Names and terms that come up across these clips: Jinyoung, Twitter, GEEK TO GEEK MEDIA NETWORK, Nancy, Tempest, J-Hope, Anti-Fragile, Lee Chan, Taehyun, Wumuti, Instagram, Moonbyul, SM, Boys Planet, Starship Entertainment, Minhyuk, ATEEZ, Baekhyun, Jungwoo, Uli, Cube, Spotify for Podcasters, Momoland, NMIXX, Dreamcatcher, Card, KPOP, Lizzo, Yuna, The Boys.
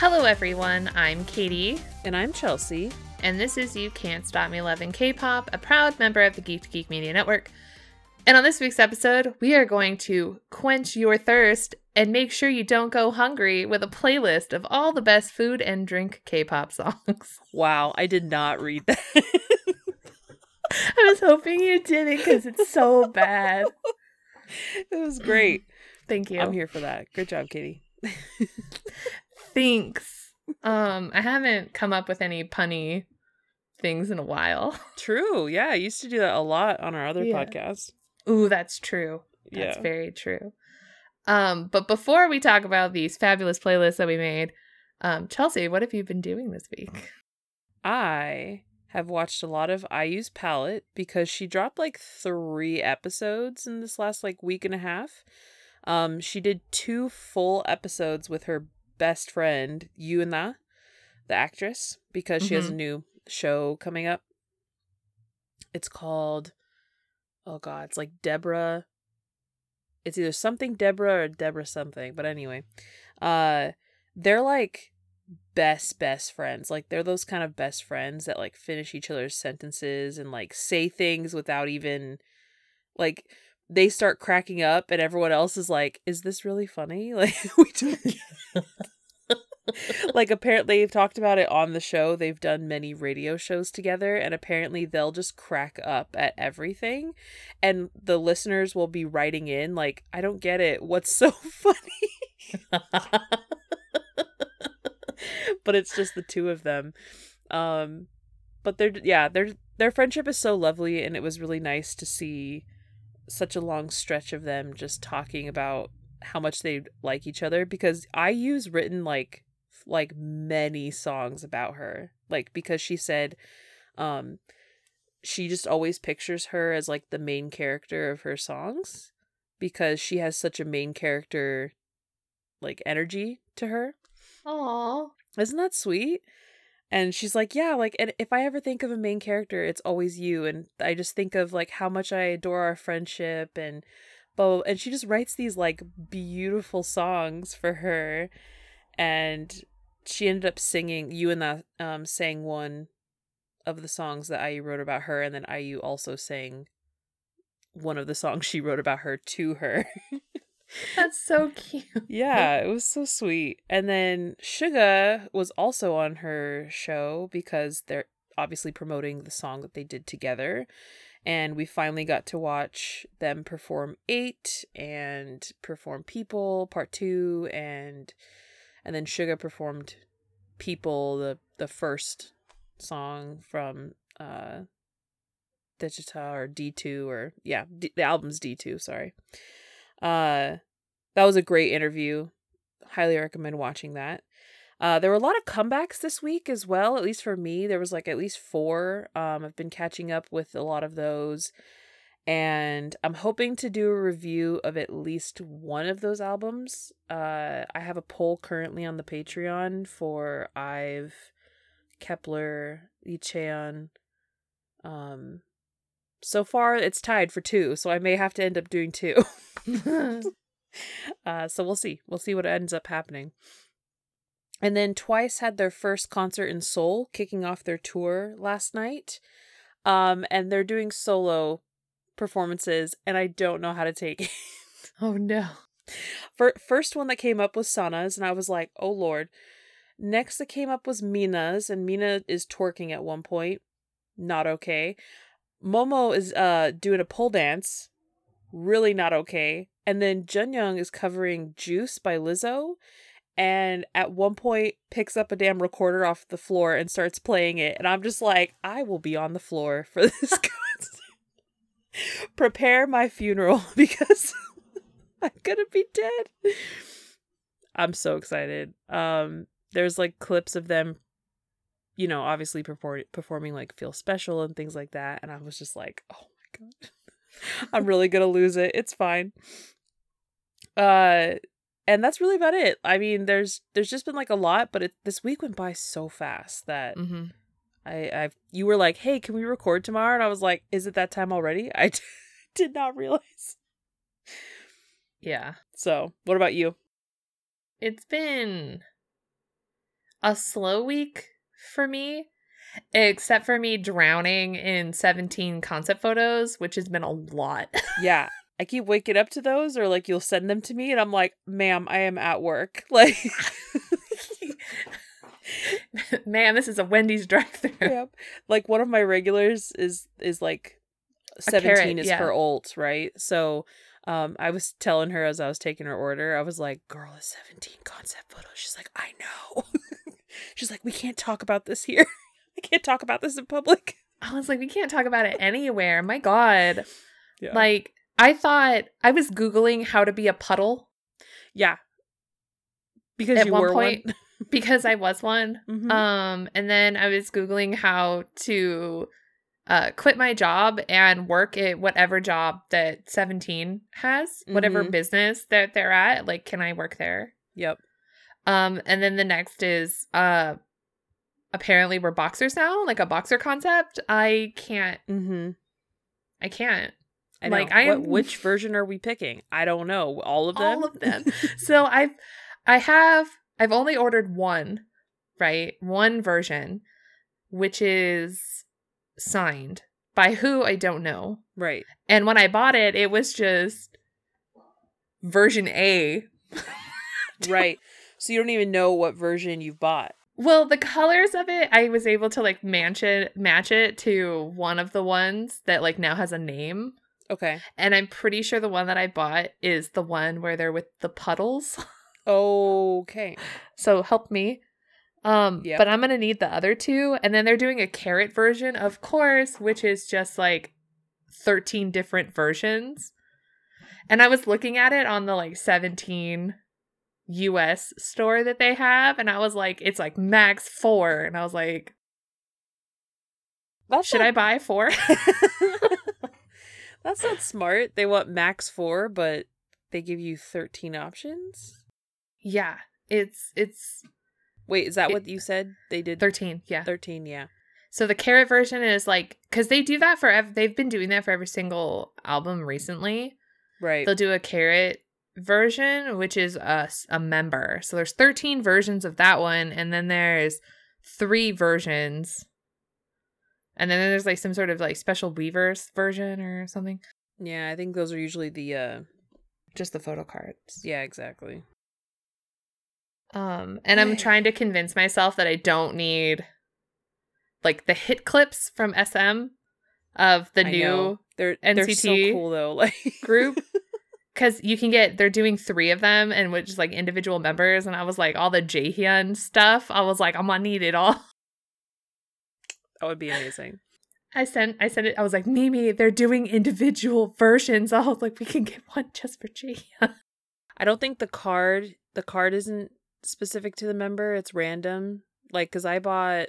Hello everyone, I'm Katie. And I'm Chelsea. And this is You Can't Stop Me Loving K-Pop, a proud member of the Geek to Geek Media Network. And on this week's episode, we are going to quench your thirst and make sure you don't go hungry with a playlist of all the best food and drink K-pop songs. Wow, I did not read that. I was hoping you didn't because it's so bad. It was great. Thank you. I'm here for that. Good job, Katie. Thanks. I haven't come up with any punny things in a while. True. Yeah, I used to do that a lot on our other podcast. Ooh, that's true. That's very true. But before we talk about these fabulous playlists that we made, Chelsea, what have you been doing this week? I have watched a lot of IU's Palette because she dropped like 3 episodes in this last like week and a half. She did 2 full episodes with her best friend, Yuna, the actress, because she has a new show coming up. It's called, oh god, it's like Deborah. It's either something Deborah or Deborah something. But anyway, they're like best friends. Like they're those kind of best friends that like finish each other's sentences and like say things without even like they start cracking up and everyone else is like, is this really funny? Like we don't get it. Like apparently they've talked about it on the show. They've done many radio shows together and apparently they'll just crack up at everything and the listeners will be writing in like, I don't get it, what's so funny? But it's just the two of them. But their friendship is so lovely and it was really nice to see such a long stretch of them just talking about how much they like each other because IU's written like many songs about her, like because she said she just always pictures her as like the main character of her songs because she has such a main character like energy to her. Aww, isn't that sweet? And she's like, yeah, like, and if I ever think of a main character, it's always you. And I just think of like how much I adore our friendship and blah. And she just writes these like beautiful songs for her. And she ended up singing, Yuna sang one of the songs that IU wrote about her. And then IU also sang one of the songs she wrote about her to her. That's so cute. Yeah, it was so sweet. And then Suga was also on her show because they're obviously promoting the song that they did together. And we finally got to watch them perform 8 and perform People Part 2 and then Suga performed People, the first song from Digital or D2 or the album's D2, sorry. That was a great interview. Highly recommend watching that. There were a lot of comebacks this week as well, at least for me. There was like at least 4. I've been catching up with a lot of those and I'm hoping to do a review of at least one of those albums. I have a poll currently on the Patreon for Ive, Kepler, Lee Chan. So far it's tied for 2, so I may have to end up doing 2. So we'll see what ends up happening. And then Twice had their first concert in Seoul, kicking off their tour last night, and they're doing solo performances and I don't know how to take it. Oh no. First one that came up was Sana's and I was like, oh lord. Next that came up was Mina's and Mina is twerking at one point. Not okay. Momo is doing a pole dance. Really not okay. And then Junyoung is covering Juice by Lizzo and at one point picks up a damn recorder off the floor and starts playing it. And I'm just like, I will be on the floor for this concert. Prepare my funeral because I'm gonna be dead. I'm so excited. There's like clips of them, you know, obviously performing like Feel Special and things like that. And I was just like, oh my god. I'm really gonna lose it. It's fine. And that's really about it. I mean, there's just been like a lot, but this week went by so fast that you were like, hey, can we record tomorrow? And I was like, is it that time already? I did not realize. Yeah. So what about you? It's been a slow week for me, except for me drowning in 17 concept photos, which has been a lot. Yeah. I keep waking up to those, or like you'll send them to me and I'm like, ma'am, I am at work. Like, ma'am, this is a Wendy's drive-thru. Yep. Like one of my regulars is like 17 carrot, is for alt, right? So I was telling her as I was taking her order, I was like, girl, it's 17 concept photos. She's like, I know. She's like, we can't talk about this here. I can't talk about this in public. I was like, we can't talk about it anywhere. My God. Yeah. Like, I thought I was Googling how to be a puddle. Yeah. Because at you one were point, one. Because I was one. Mm-hmm. And then I was Googling how to quit my job and work at whatever job that 17 has, whatever business that they're at. Like, can I work there? Yep. And then the next is apparently we're boxers now, like a boxer concept. I can't. Mm-hmm. I can't. I know. Like, which version are we picking? I don't know. All of them? All of them. So I've only ordered one, right? One version, which is signed by who I don't know. Right. And when I bought it, it was just version A. Right. So you don't even know what version you've bought. Well, the colors of it, I was able to like match it to one of the ones that like now has a name. Okay. And I'm pretty sure the one that I bought is the one where they're with the puddles. Okay. So help me. Yep. But I'm going to need the other two. And then they're doing a carrot version, of course, which is just like 13 different versions. And I was looking at it on the like 17 US store that they have. And I was like, it's like max 4. And I was like, should I buy 4? That's not smart. They want max 4, but they give you 13 options. Yeah, it's. Wait, is that what you said? They did 13. Yeah, 13. Yeah. So the carrot version is like, because they do that forever. They've been doing that for every single album recently. Right. They'll do a carrot version, which is a member. So there's 13 versions of that one, and then there's 3 versions. And then there's like some sort of like special Weavers version or something. Yeah, I think those are usually the just the photo cards. Yeah, exactly. And I'm trying to convince myself that I don't need like the hit clips from SM of the new they're NCT so cool though, like group. Because you can get, they're doing 3 of them and which is like individual members, and I was like all the Jaehyun stuff, I was like, I'm gonna need it all. That would be amazing. I sent it. I was like, Mimi, they're doing individual versions. I was like, we can get one just for Jaehyun. I don't think the card isn't specific to the member. It's random. Like, because I bought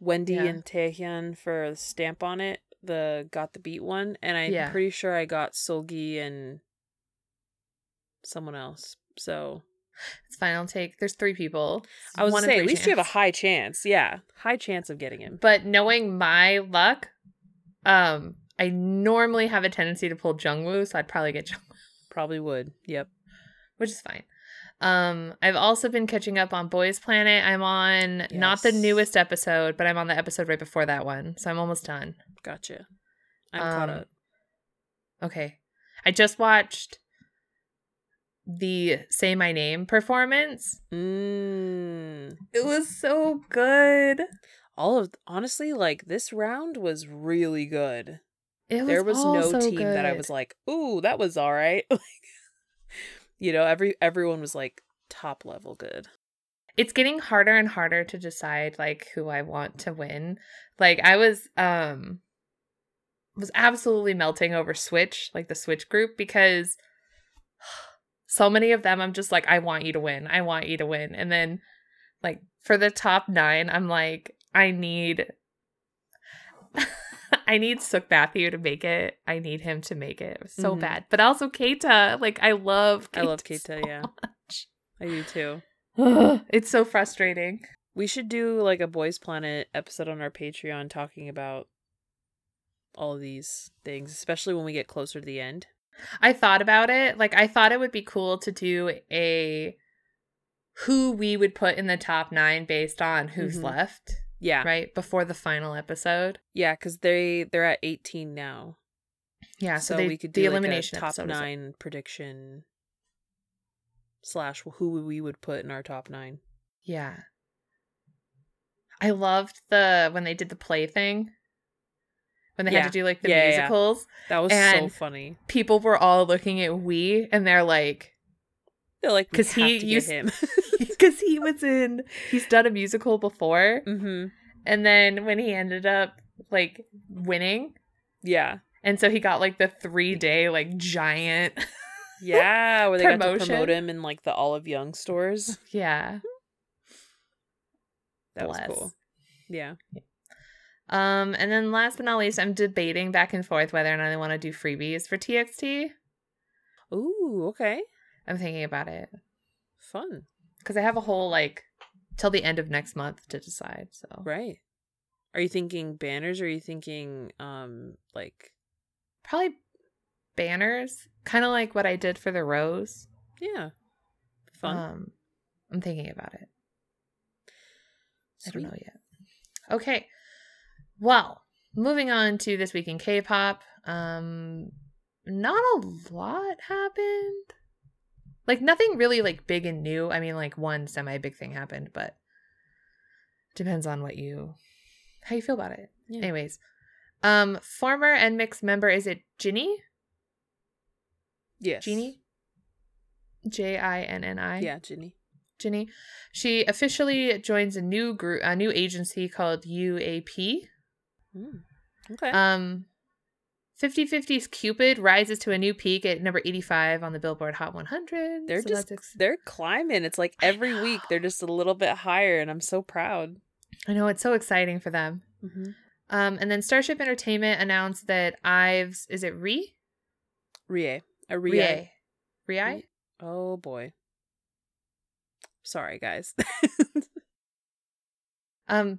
Wendy and Taehyun for the stamp on it, the Got the Beat one. And I'm pretty sure I got Solgi and someone else. So it's fine. I'll take. There's 3 people. I was saying, at least you have a high chance. Yeah, high chance of getting him. But knowing my luck, I normally have a tendency to pull Jungwoo, so I'd probably get Jungwoo. Probably would. Yep. Which is fine. I've also been catching up on Boys Planet. I'm on not the newest episode, but I'm on the episode right before that one, so I'm almost done. Gotcha. I'm caught up. Okay, I just watched the Say My Name performance. It was so good. Honestly, like this round was really good. There was no team that I was like, ooh, that was all right. Like, you know, everyone was like top level good. It's getting harder and harder to decide like who I want to win. Like I was absolutely melting over Switch, like the Switch group, because so many of them, I'm just like, I want you to win. I want you to win. And then, like, for the top 9, I'm like, I need Sook Matthew to make it. I need him to make it. It was so bad. But also Keita. Like, I love Keita, so much. I do, too. It's so frustrating. We should do, like, a Boys Planet episode on our Patreon talking about all of these things, especially when we get closer to the end. I thought about it. Like, I thought it would be cool to do a who we would put in the top 9 based on who's left. Yeah. Right? Before the final episode. Yeah, because they're at 18 now. Yeah, so we could do the elimination like a top 9 prediction / who we would put in our top 9. Yeah. I loved when they did the play thing. When they had to do like the musicals. Yeah. That was so funny. People were all looking at We and they're like, because he was in, he's done a musical before. Mm-hmm. And then when he ended up like winning. Yeah. And so he got like the 3-day like giant. Yeah. Where they got to promote him in like the Olive Young stores. Yeah. That was cool. Yeah. And then last but not least, I'm debating back and forth whether or not I want to do freebies for TXT. Ooh, okay. I'm thinking about it. Fun. Because I have a whole, like, till the end of next month to decide, so. Right. Are you thinking banners, or are you thinking, like... Probably banners. Kind of like what I did for the Rose. Yeah. Fun. I'm thinking about it. Sweet. I don't know yet. Okay. Well, moving on to This Week in K-Pop, not a lot happened. Like, nothing really, like, big and new. I mean, like, one semi-big thing happened, but depends on how you feel about it. Yeah. Anyways, former NMIXX member, is it Ginny? Yes. Ginny? Jinni? Yeah, Ginny. Ginny. She officially joins a new agency called UAP. Okay. 50/50's Cupid rises to a new peak at number 85 on the Billboard Hot 100. They're they're climbing. It's like every week they're just a little bit higher, and I'm so proud. I know, it's so exciting for them. Mm-hmm. And then Starship Entertainment announced that Ive's, is it Rie? Rie? Oh boy. Sorry guys.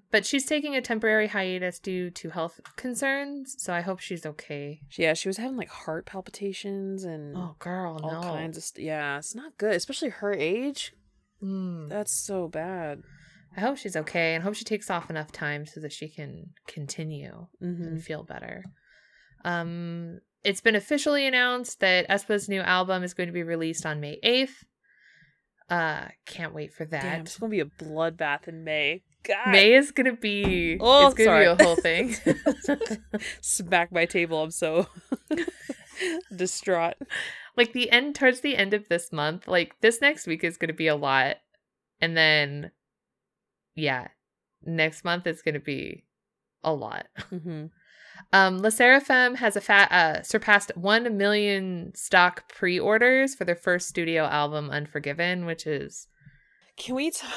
But she's taking a temporary hiatus due to health concerns, so I hope she's okay. Yeah, she was having like heart palpitations and all kinds of stuff. Yeah, it's not good, especially her age. That's so bad. I hope she's okay, and hope she takes off enough time so that she can continue and feel better. It's been officially announced that Aespa's new album is going to be released on May 8th. Can't wait for that. Damn, it's gonna be a bloodbath in May. God. May is gonna be be a whole thing. Smack my table. I'm so distraught. Like towards the end of this month, like this next week is gonna be a lot, and then next month is gonna be a lot. Mm-hmm. La Seraphim has surpassed 1 million stock pre-orders for their first studio album, Unforgiven, which is... Can we talk...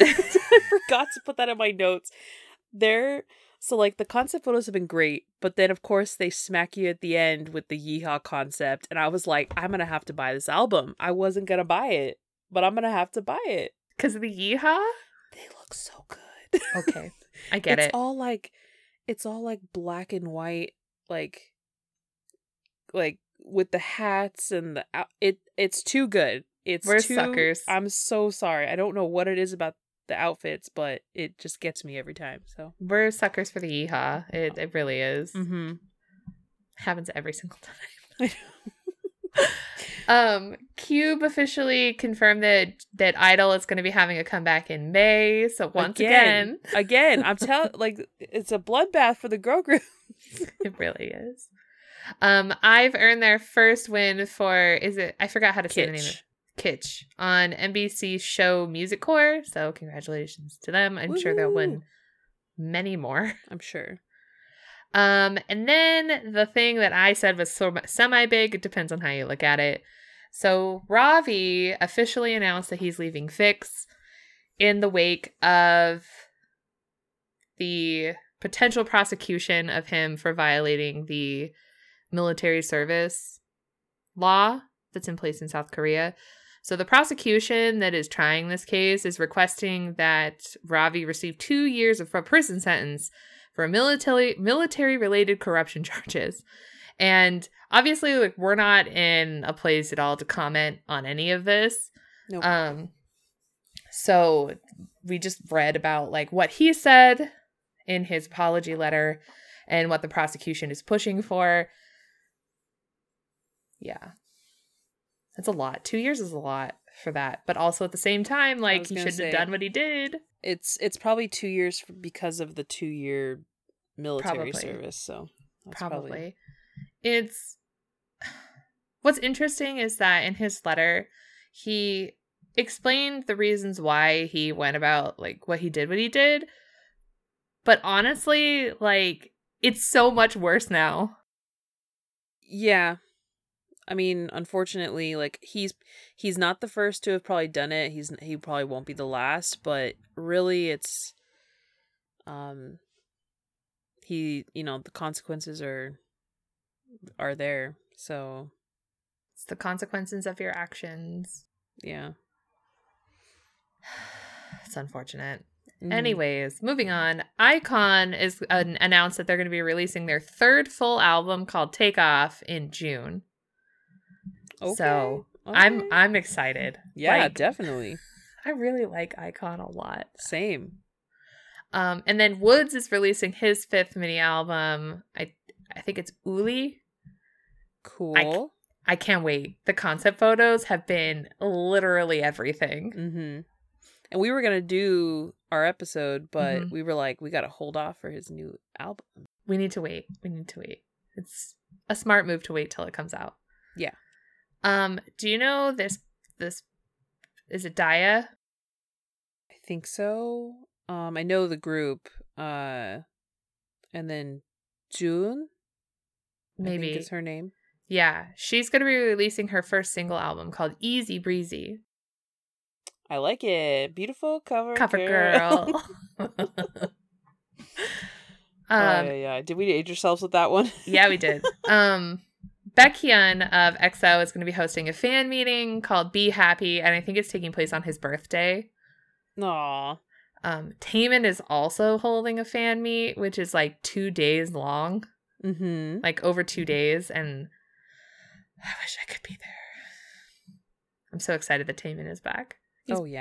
I forgot to put that in my notes. So, like, the concept photos have been great, but then, of course, they smack you at the end with the Yeehaw concept, and I was like, I'm gonna have to buy this album. I wasn't gonna buy it, but I'm gonna have to buy it. Because of the Yeehaw? They look so good. Okay, I get it. It's all like black and white, like with the hats and the it's too good. We're suckers. I'm so sorry. I don't know what it is about the outfits, but it just gets me every time. So we're suckers for the Yeehaw. It really is. Mm-hmm. Happens every single time. Cube officially confirmed that Idol is going to be having a comeback in May. So once again, I'm telling, like, it's a bloodbath for the girl group. It really is. I've earned their first win for say the name of it. Kitsch on NBC's show Music Core. So congratulations to them. I'm sure they'll win many more. I'm sure. And then the thing that I said was semi-big. It depends on how you look at it. So Ravi officially announced that he's leaving FIX in the wake of the potential prosecution of him for violating the military service law that's in place in South Korea. So the prosecution that is trying this case is requesting that Ravi receive 2 years of a prison sentence for military-related corruption charges. And obviously, like, we're not in a place at all to comment on any of this. Nope. So we just read about like what he said in his apology letter and what the prosecution is pushing for. Yeah. That's a lot. 2 years is a lot for that. But also at the same time, like, he shouldn't have done what he did. It's probably 2 years because of the 2-year military service. So that's probably. It's what's interesting is that in his letter, he explained the reasons why he went about like what he did, but honestly, like, it's so much worse now. Yeah. I mean, unfortunately, like, he's not the first to have probably done it. He probably won't be the last, but really it's the consequences are there. So it's the consequences of your actions. Yeah. It's unfortunate. Mm. Anyways, moving on. iKON is announced that they're going to be releasing their third full album called Takeoff in June. Okay. So okay. I'm excited. Yeah, like, definitely. I really like iKON a lot. Same. And then Woods is releasing his fifth mini album. I think it's Uli. Cool. I can't wait. The concept photos have been literally everything. Mm-hmm. And we were going to do our episode, but we were like, we got to hold off for his new album. We need to wait. It's a smart move to wait till it comes out. Yeah. Do you know this, is it Daya? I think so. I know the group. And then June, maybe, I think is her name. Yeah, she's going to be releasing her first single album called Easy Breezy. I like it. Beautiful cover girl. Yeah. Did we age ourselves with that one? Yeah, we did. Baekhyun of EXO is going to be hosting a fan meeting called Be Happy, and I think it's taking place on his birthday. Aww. Taemin is also holding a fan meet, which is like 2 days long. Mm-hmm. Like over 2 days, and I wish I could be there. I'm so excited that Taemin is back. He's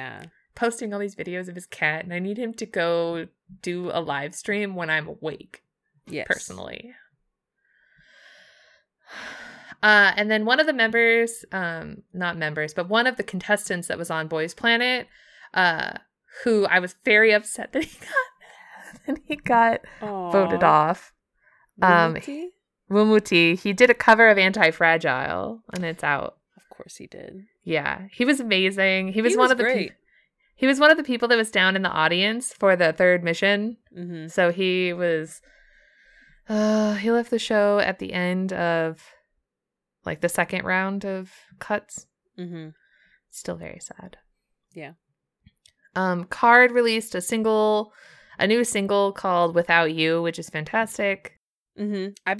posting all these videos of his cat, and I need him to go do a live stream when I'm awake. Yes. Personally. And then one of the members, not members, but one of the contestants that was on Boys Planet, who I was very upset that he got voted off. Wumuti. He did a cover of Anti-Fragile, and it's out. Of course he did. Yeah. He was amazing. He was one of the people that was down in the audience for the third mission. Mm-hmm. So he was he left the show at the end of like the second round of cuts. Mm-hmm. Still very sad. Yeah. Card released a new single called Without You, which is fantastic. Mm-hmm. I've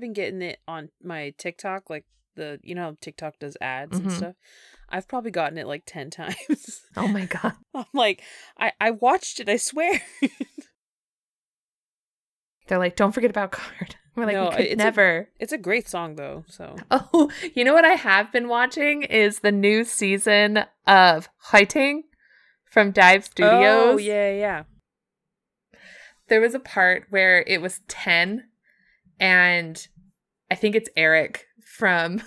been getting it on my TikTok, like how TikTok does ads and stuff. I've probably gotten it like 10 times. Oh my God. I'm like, I watched it, I swear. They're like, don't forget about Card. We're like, no, we could never. It's a great song though, so. Oh, you know what I have been watching is the new season of Fighting from Dive Studios. Oh, yeah, yeah. There was a part where it was 10, and I think it's Eric from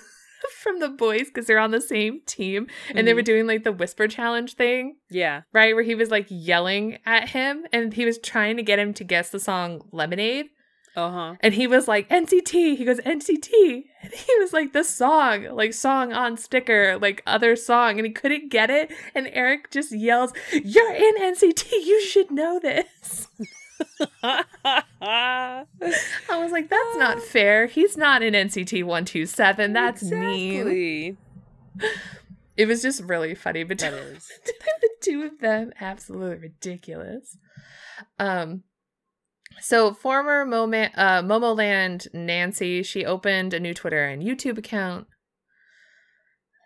the Boys, because they're on the same team, and they were doing like the whisper challenge thing. Yeah. Right? Where he was like yelling at him, and he was trying to get him to guess the song Lemonade. Uh-huh. And he was like, NCT. He goes, NCT. And he was like, this song, like song on sticker, like other song. And he couldn't get it. And Eric just yells, you're in NCT. You should know this. I was like, that's not fair. He's not in NCT 127. That's mean. It was just really funny. But the two of them, absolutely ridiculous. So former Momoland Nancy, she opened a new Twitter and YouTube account.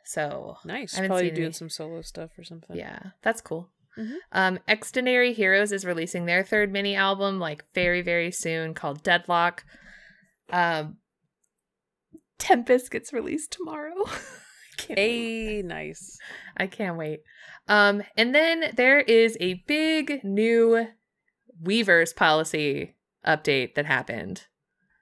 So nice. Probably doing some solo stuff or something. Yeah, that's cool. Mm-hmm. Extraordinary Heroes is releasing their third mini album like very, very soon called Deadlock. Tempest gets released tomorrow. Hey, nice. I can't wait. And then there is a big new Weavers policy update that happened.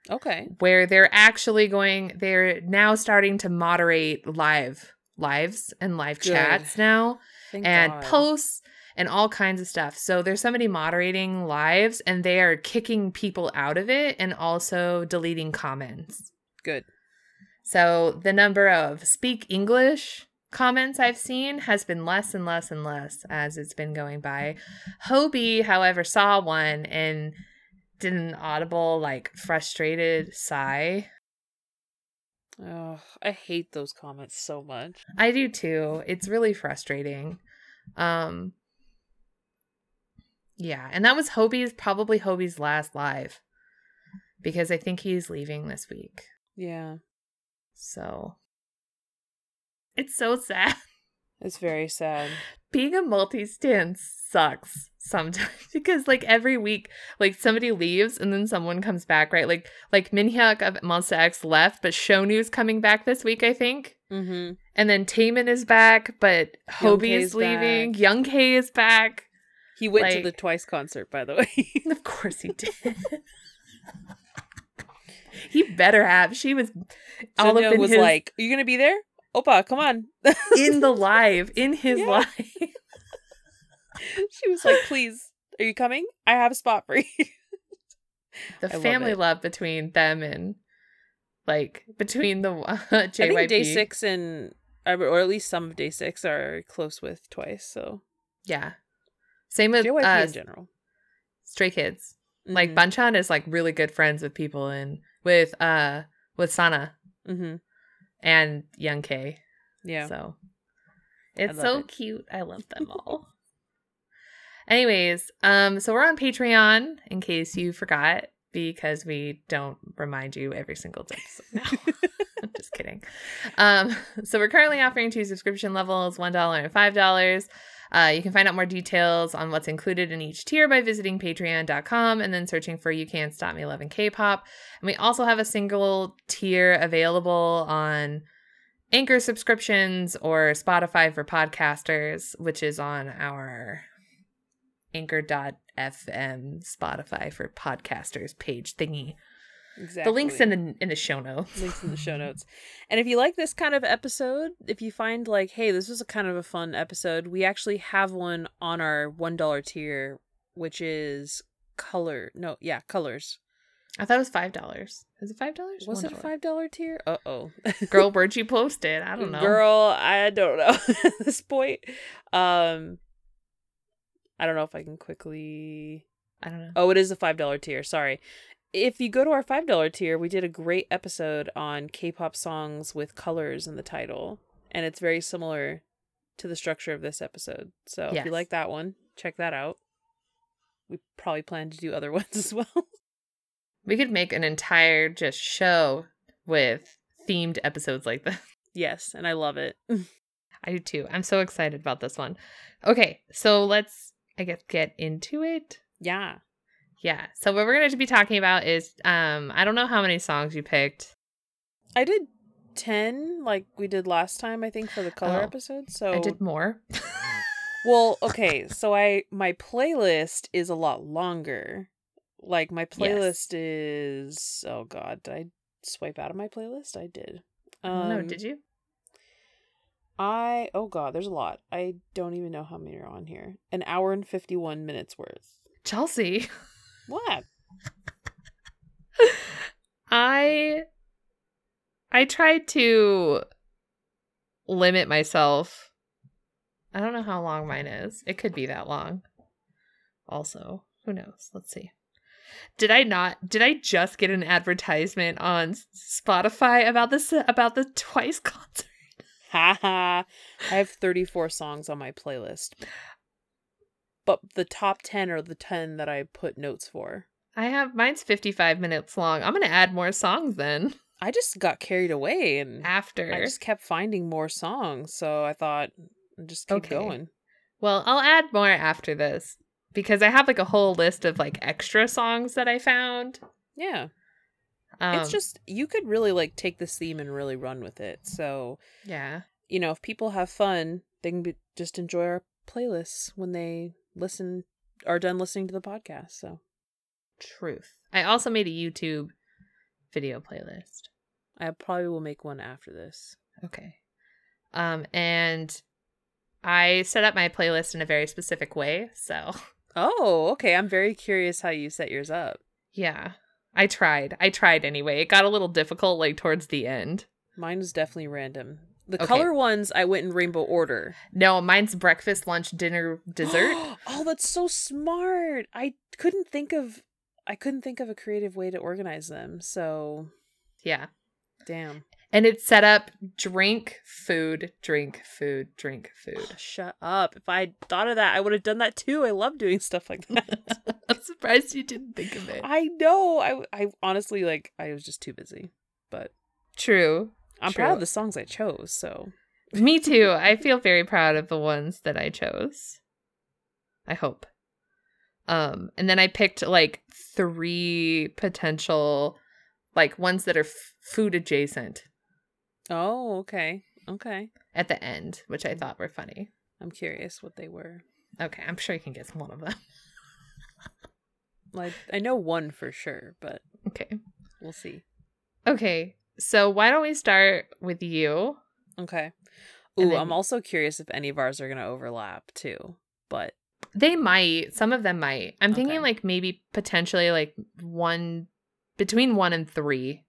Okay. Where they're actually they're now starting to moderate lives and live chats now. Thank God. Posts and all kinds of stuff. So there's somebody moderating lives and they are kicking people out of it and also deleting comments. Good. So the number of speak English comments I've seen has been less and less and less as it's been going by. Hobie, however, saw one and did an audible, frustrated sigh. Oh, I hate those comments so much. I do too. It's really frustrating. Yeah, and that was probably Hobie's last live because I think he's leaving this week. Yeah. So it's so sad. It's very sad. Being a multi-stand sucks sometimes because every week somebody leaves and then someone comes back, right? Like Minhyuk of Monsta X left, but Shonu's coming back this week, I think. Mm-hmm. And then Taemin is back, but Hobie is leaving. Back. Young K is back. He went to the Twice concert, by the way. Of course he did. He better have. She was all Sonia up in was his... like, are you going to be there? Opa, come on. In the live. In his live. She was like, please, are you coming? I have a spot for you. The family love between them and between the JYP. I think Day6 and, or at least some of Day6 are close with Twice, so. Yeah. Same with JYP in general. Stray Kids. Mm-hmm. Banchan is really good friends with people and with Sana. Mm-hmm. And Young K. Yeah. So it's so cute. I love them all. Anyways, so we're on Patreon in case you forgot because we don't remind you every single day. So no. I'm just kidding. So we're currently offering 2 subscription levels, $1 and $5. You can find out more details on what's included in each tier by visiting patreon.com and then searching for You Can't Stop Me Loving K-Pop. And we also have a single tier available on Anchor subscriptions or Spotify for Podcasters, which is on our anchor.fm Spotify for Podcasters page thingy. Exactly. The link's in the show notes. Links in the show notes. And if you like this kind of episode, if you find hey, this was a kind of a fun episode, we actually have one on our $1 tier, which is colors. I thought it was $5. Is it $5? Was it a $5 tier? Uh-oh. Girl, where'd you post it? I don't know. Girl, I don't know at this point. I don't know if I can quickly... I don't know. Oh, it is a $5 tier. Sorry. If you go to our $5 tier, we did a great episode on K-pop songs with colors in the title, and it's very similar to the structure of this episode. So If you like that one, check that out. We probably plan to do other ones as well. We could make an entire just show with themed episodes like this. Yes, and I love it. I do too. I'm so excited about this one. Okay, so let's, get into it. Yeah. Yeah, so what we're going to be talking about is, I don't know how many songs you picked. I did 10, we did last time, I think, for the color episode, so... I did more. Well, okay, so my playlist is a lot longer. My playlist is... Oh, God, did I swipe out of my playlist? I did. No, did you? Oh, God, there's a lot. I don't even know how many are on here. An hour and 51 minutes worth. Chelsea... What? I tried to limit myself. I don't know how long mine is. It could be that long. Also, who knows? Let's see. Did I just get an advertisement on Spotify about the Twice concert? Haha. I have 34 songs on my playlist. But the top 10 are the 10 that I put notes for. Mine's 55 minutes long. I'm going to add more songs then. I just got carried away and I just kept finding more songs. So I thought, just keep going. Well, I'll add more after this because I have a whole list of extra songs that I found. Yeah. It's just, you could really take this theme and really run with it. So yeah. you know, if people have fun, they can just enjoy our playlists when they are done listening to the podcast. So truth. I also made a YouTube video playlist. I probably will make one after this. Okay. And I set up my playlist in a very specific way. So. Oh, okay. I'm very curious how you set yours up. Yeah. I tried anyway. It got a little difficult like towards the end. Mine was definitely random. The color ones, I went in rainbow order. No, mine's breakfast, lunch, dinner, dessert. Oh, that's so smart. I couldn't think of a creative way to organize them. So, yeah. Damn. And it's set up drink, food, drink, food, drink, food. Oh, shut up. If I thought of that, I would have done that too. I love doing stuff like that. I'm surprised you didn't think of it. I know. I honestly, like, I was just too busy. But true. I'm proud of the songs I chose, so. Me too. I feel very proud of the ones that I chose. I hope. And then I picked like three potential like ones that are food adjacent. Oh, okay. Okay. At the end, which I thought were funny. I'm curious what they were. Okay. I'm sure you can guess one of them. Like, I know one for sure, but okay. We'll see. Okay. So why don't we start with you? Okay. Ooh, I'm also curious if any of ours are going to overlap too, but. They might. Some of them might. I'm thinking like maybe potentially like one, between 1 and 3.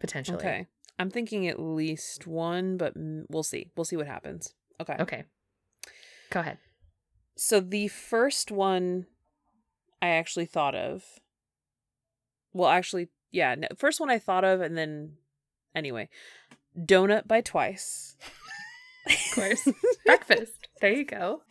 Potentially. Okay. I'm thinking at least one, but we'll see. We'll see what happens. Okay. Okay. Go ahead. So the first one I actually thought of. Well, actually, yeah. No, first one I thought of and then anyway. Donut by Twice. Of course. Breakfast. There you go.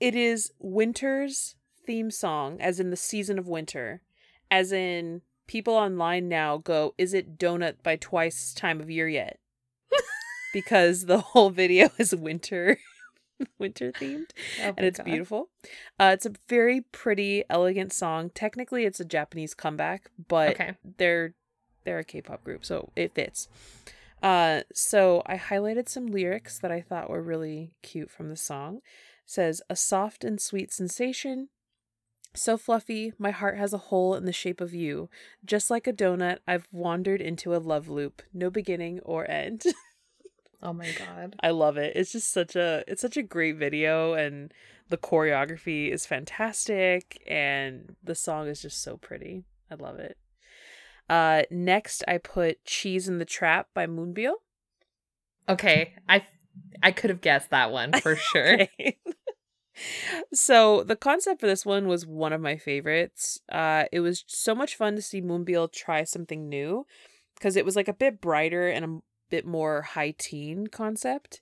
It is winter's theme song, as in the season of winter, as in people online now go, is it donut by Twice time of year yet? Because the whole video is winter themed. Oh, and it's beautiful. It's a very pretty, elegant song. Technically, it's a Japanese comeback, but they're a K-pop group, so it fits. So I highlighted some lyrics that I thought were really cute from the song. It says, a soft and sweet sensation, so fluffy, my heart has a hole in the shape of you. Just like a donut, I've wandered into a love loop. No beginning or end. Oh my God. I love it. It's just such a great video, and the choreography is fantastic, and the song is just so pretty. I love it. Next I put Cheese in the Trap by Moonbyul. Okay. I could have guessed that one for sure. Okay. So the concept for this one was one of my favorites. It was so much fun to see Moonbyul try something new, because it was like a bit brighter and a bit more high teen concept,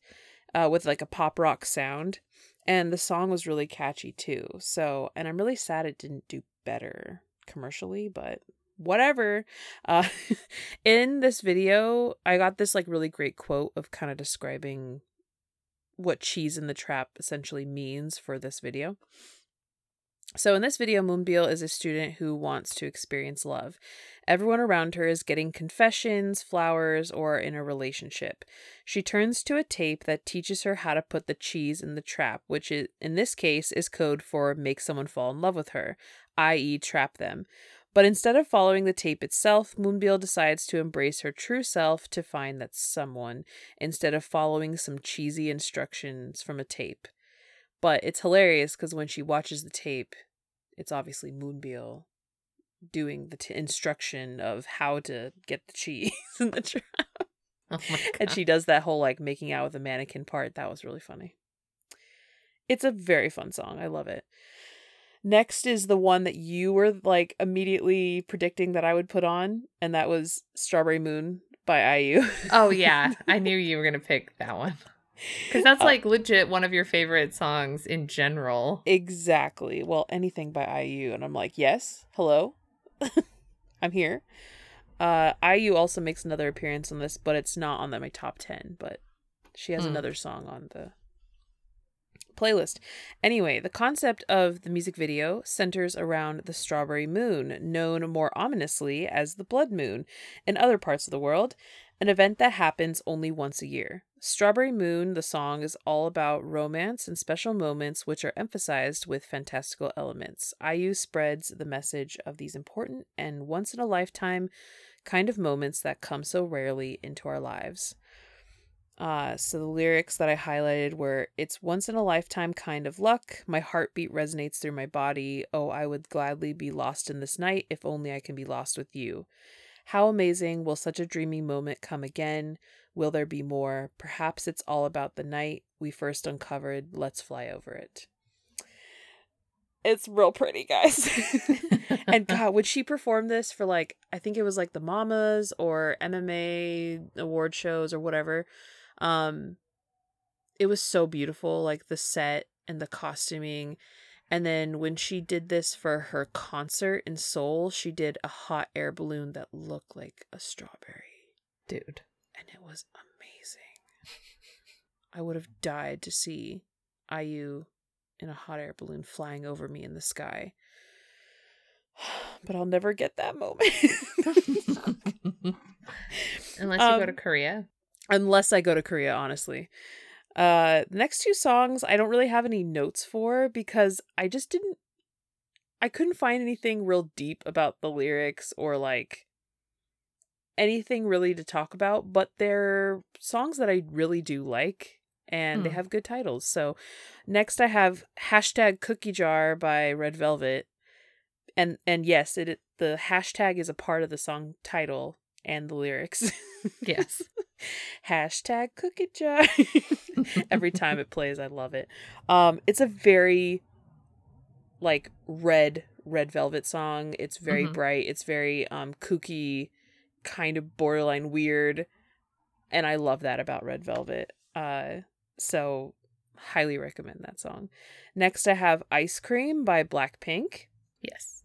with like a pop rock sound, and the song was really catchy too. So, and I'm really sad it didn't do better commercially, but whatever. In this video, I got this like really great quote of kind of describing what Cheese in the Trap essentially means for this video. So in this video, Moonbyul is a student who wants to experience love. Everyone around her is getting confessions, flowers, or in a relationship. She turns to a tape that teaches her how to put the cheese in the trap, which is, in this case, is code for make someone fall in love with her, i.e. trap them. But instead of following the tape itself, Moonbyul decides to embrace her true self to find that someone, instead of following some cheesy instructions from a tape. But it's hilarious because when she watches the tape, it's obviously Moonbyul doing the instruction of how to get the cheese in the trap. Oh my God. And she does that whole like making out with a mannequin part. That was really funny. It's a very fun song. I love it. Next is the one that you were like immediately predicting that I would put on, and that was Strawberry Moon by IU. Oh yeah, I knew you were going to pick that one. Because that's like legit one of your favorite songs in general. Exactly. Well, anything by IU, and I'm like, yes, hello, I'm here. IU also makes another appearance on this, but it's not on my top 10, but she has another song on the playlist. Anyway, the concept of the music video centers around the strawberry moon, known more ominously as the blood moon in other parts of the world, an event that happens only once a year. Strawberry Moon, the song, is all about romance and special moments which are emphasized with fantastical elements. IU spreads the message of these important and once-in-a-lifetime kind of moments that come so rarely into our lives. So the lyrics that I highlighted were, it's once-in-a-lifetime kind of luck. My heartbeat resonates through my body. Oh, I would gladly be lost in this night if only I can be lost with you. How amazing. Will such a dreamy moment come again? Will there be more? Perhaps it's all about the night we first uncovered. Let's fly over it. It's real pretty, guys. And God, would she perform this for I think it was the Mamas or MMA award shows or whatever. It was so beautiful, the set and the costuming. And then when she did this for her concert in Seoul, she did a hot air balloon that looked like a strawberry. Dude. And it was amazing. I would have died to see IU in a hot air balloon flying over me in the sky. But I'll never get that moment. Unless you go to Korea. Unless I go to Korea, honestly. The next two songs I don't really have any notes for because I couldn't find anything real deep about the lyrics or anything really to talk about, but they're songs that I really do like and they have good titles. So next I have #CookieJar by Red Velvet. And yes, the hashtag is a part of the song title and the lyrics. Yes. #CookieJar. Every time it plays, I love it. It's a very Red Velvet song. It's very bright. It's very kooky, kind of borderline weird, and I love that about Red Velvet. So highly recommend that song. Next, I have Ice Cream by Blackpink. Yes.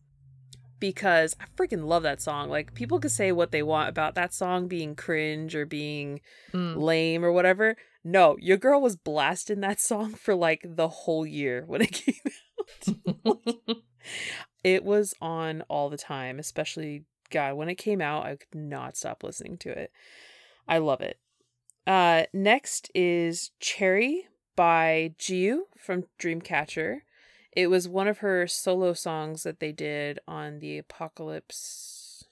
Because I freaking love that song. People could say what they want about that song being cringe or being lame or whatever. No, your girl was blasting that song for the whole year when it came out. It was on all the time, especially, God, when it came out, I could not stop listening to it. I love it. Next is Cherry by Jiu from Dreamcatcher. It was one of her solo songs that they did on the Apocalypse.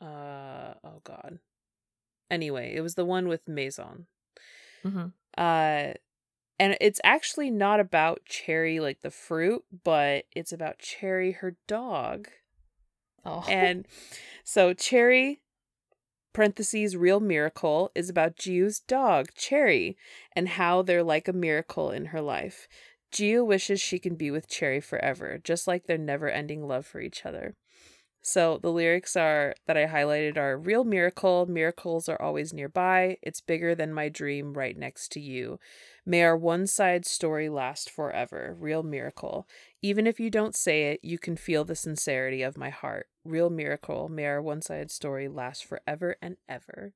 Oh God. Anyway, it was the one with Maison. And it's actually not about Cherry, the fruit, but it's about Cherry, her dog. Oh. And so Cherry, .. Real Miracle, is about Jiu's dog, Cherry, and how they're a miracle in her life. Jiu wishes she can be with Cherry forever, just like their never-ending love for each other. So the lyrics that I highlighted are, real miracle, miracles are always nearby. It's bigger than my dream right next to you. May our one-side story last forever. Real miracle. Even if you don't say it, you can feel the sincerity of my heart. Real miracle. May our one-sided story last forever and ever.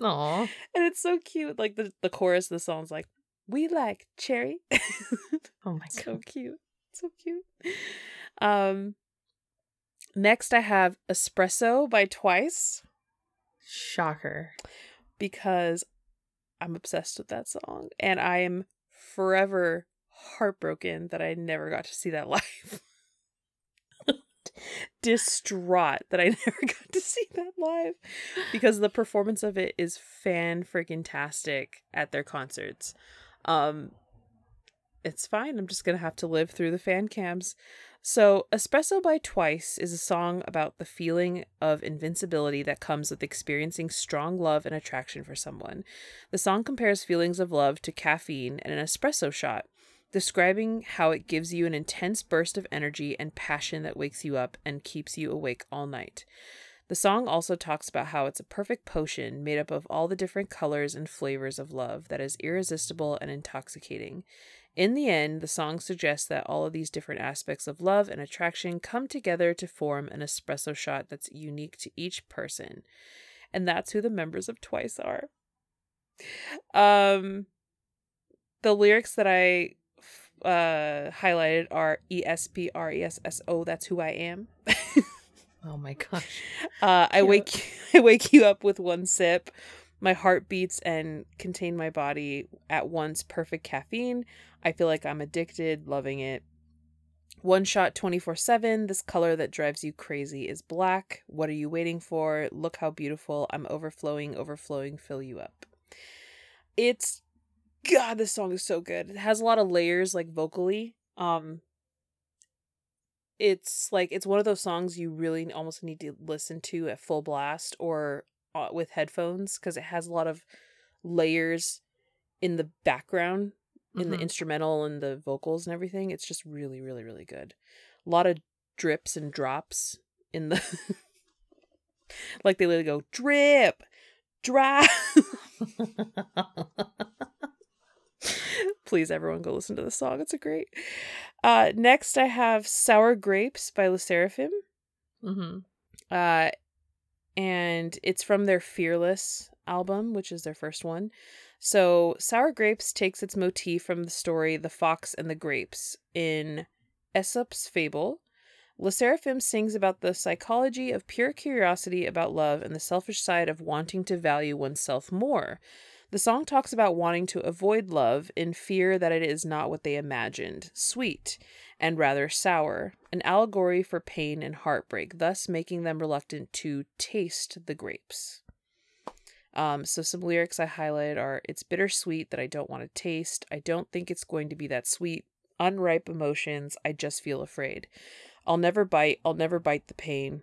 Aww. And it's so cute. The chorus of the song's we like Cherry. Oh my God. So cute. So cute. Next I have Espresso by Twice. Shocker. Because I'm obsessed with that song. And I am forever heartbroken that I never got to see that live. Distraught that I never got to see that live. Because the performance of it is fan-freaking-tastic at their concerts. It's fine. I'm just going to have to live through the fan cams. So Espresso by Twice is a song about the feeling of invincibility that comes with experiencing strong love and attraction for someone. The song compares feelings of love to caffeine and an espresso shot, describing how it gives you an intense burst of energy and passion that wakes you up and keeps you awake all night. The song also talks about how it's a perfect potion made up of all the different colors and flavors of love that is irresistible and intoxicating. In the end, the song suggests that all of these different aspects of love and attraction come together to form an espresso shot that's unique to each person. And that's who the members of Twice are. The lyrics that I highlighted are ESPRESSO, that's who I am. Oh my gosh. I wake I wake you up with one sip. My heart beats and contain my body at once. Perfect caffeine. I feel like I'm addicted. Loving it. One shot 24/7. This color that drives you crazy is black. What are you waiting for? Look how beautiful. I'm overflowing, overflowing. Fill you up. It's... God, this song is so good. It has a lot of layers, like, vocally. It's like, it's one of those songs you really almost need to listen to at full blast or with headphones, because it has a lot of layers in the background, in the instrumental and the vocals and everything. It's just really, really, really good. A lot of drips and drops in the... like, they literally go, drip, drop. Please, everyone, go listen to the song. It's a great. Next, I have "Sour Grapes" by Le Sserafim, and it's from their "Fearless" album, which is their first one. So, "Sour Grapes" takes its motif from the story "The Fox and the Grapes" in Aesop's fable. Le Sserafim sings about the psychology of pure curiosity about love and the selfish side of wanting to value oneself more. The song talks about wanting to avoid love in fear that it is not what they imagined, sweet, and rather sour, an allegory for pain and heartbreak, thus making them reluctant to taste the grapes. So some lyrics I highlighted are, it's bittersweet that I don't want to taste. I don't think it's going to be that sweet. Unripe emotions. I just feel afraid. I'll never bite. I'll never bite the pain.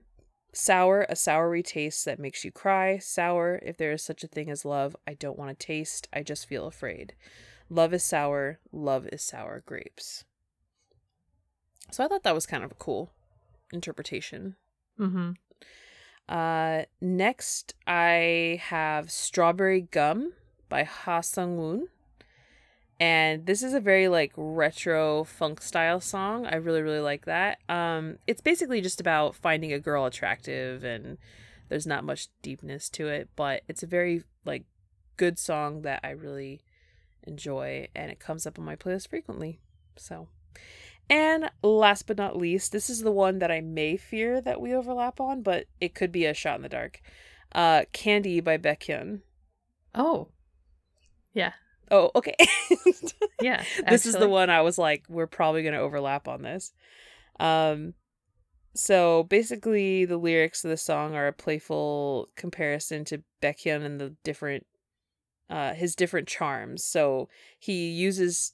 Sour, a soury taste that makes you cry. Sour, if there is such a thing as love. I don't want to taste. I just feel afraid. Love is sour. Love is sour grapes. So I thought that was kind of a cool interpretation. Next, I have "Strawberry Gum" by Ha Seung-woon. And this is a very, like, retro funk style song. I really, really like that. It's basically just about finding a girl attractive, and there's not much deepness to it, but it's a very, like, good song that I really enjoy, and it comes up on my playlist frequently. So, and last but not least, this is the one that I may fear that we overlap on, but it could be a shot in the dark. "Candy" by Baekhyun. Oh, yeah. Oh, okay. Yeah. Actually. This is the one I was like, we're probably going to overlap on this. So basically the lyrics of the song are a playful comparison to Baekhyun and the different, his different charms. So he uses,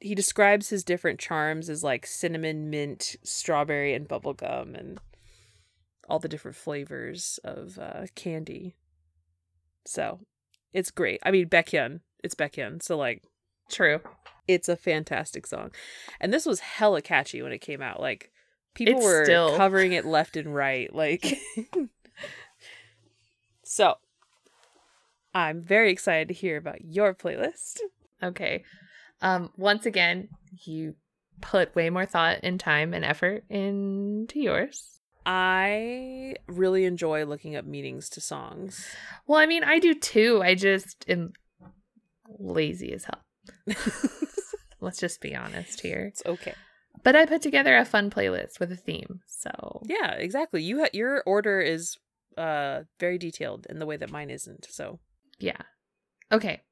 he describes his different charms as like cinnamon, mint, strawberry, and bubblegum, and all the different flavors of candy. So... it's great. I mean, Baekhyun. It's Baekhyun. So, like... true. It's a fantastic song. And this was hella catchy when it came out. Like, people were still covering it left and right. Like... So, I'm very excited to hear about your playlist. Okay. Once again, you put way more thought and time and effort into yours. I really enjoy looking up meanings to songs. Well, I mean, I do too. I just am lazy as hell. Let's just be honest here. It's okay. But I put together a fun playlist with a theme, so... yeah, exactly. Your order is very detailed in the way that mine isn't, so... yeah. Okay.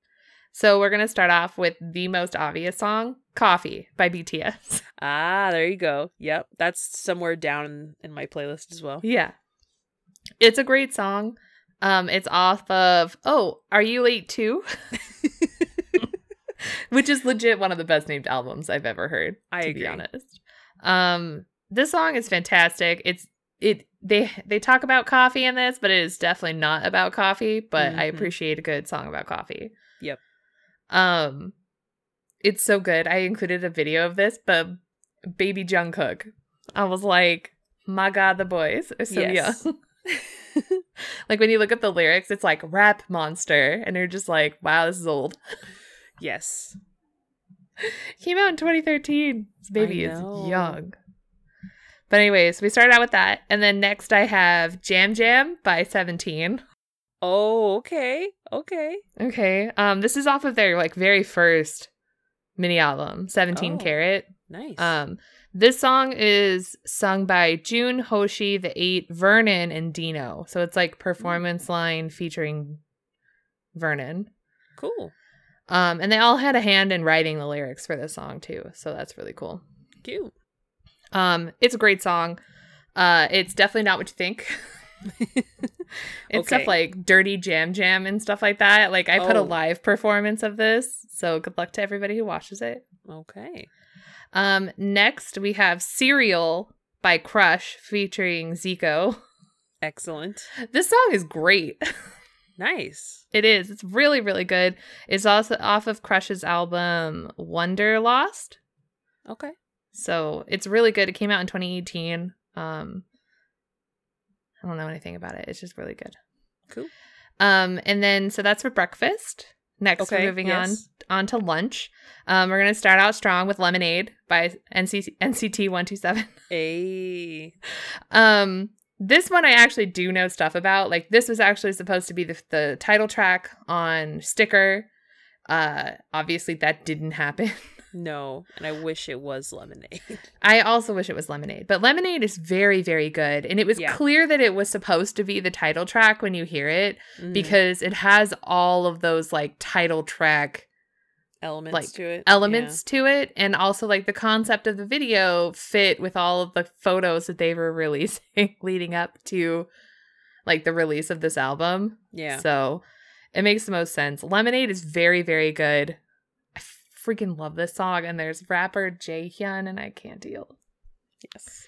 So we're going to start off with the most obvious song, "Coffee" by BTS. Ah, there you go. Yep. That's somewhere down in my playlist as well. Yeah. It's a great song. It's off of, oh, Are You Late Too? Which is legit one of the best named albums I've ever heard, to be honest. This song is fantastic. They talk about coffee in this, but it is definitely not about coffee, but I appreciate a good song about coffee. Yep. It's so good. I included a video of this, but baby Jungkook, I was like, my God, the boys are so young. Like, when you look up the lyrics, it's like, rap monster. And you're just like, wow, this is old. Yes. Came out in 2013. This baby is young. But anyways, we started out with that. And then next I have "Jam Jam" by 17. Oh, okay. Okay. This is off of their, like, very first mini album, 17 Karat. Nice. This song is sung by June, Hoshi, The Eight, Vernon, and Dino. So it's like performance line featuring Vernon. Cool. And they all had a hand in writing the lyrics for this song, too. So that's really cool. Cute. It's a great song. It's definitely not what you think. It's stuff like Dirty Jam Jam and stuff like that. Like, I put a live performance of this. So good luck to everybody who watches it. Okay. Next, we have Serial by Crush featuring Zico. Excellent. This song is great. Nice. It is. It's really, really good. It's also off of Crush's album Wonderlost. Okay. So it's really good. It came out in 2018. I don't know anything about it. It's just really good. Cool. And then, so that's for breakfast. Next, we're moving on to lunch. We're going to start out strong with Lemonade by NCT 127. Hey. This one I actually do know stuff about. Like, this was actually supposed to be the title track on Sticker. Obviously, that didn't happen. No, and I wish it was Lemonade. I also wish it was Lemonade, but Lemonade is very, very good. And it was clear that it was supposed to be the title track when you hear it, because it has all of those like title track elements to it. To it. And also like the concept of the video fit with all of the photos that they were releasing leading up to like the release of this album. Yeah. So it makes the most sense. Lemonade is very, very good. Freaking love this song, and there's rapper Jaehyun, and I can't deal. Yes.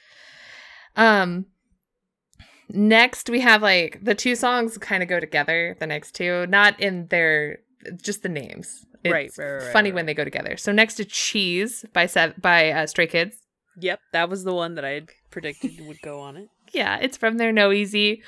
Next we have like the two songs kind of go together. The next two, not in their just the names. It's right, when they go together. So next to Cheese by Stray Kids. Yep, that was the one that I had predicted would go on it. Yeah, it's from their No Easy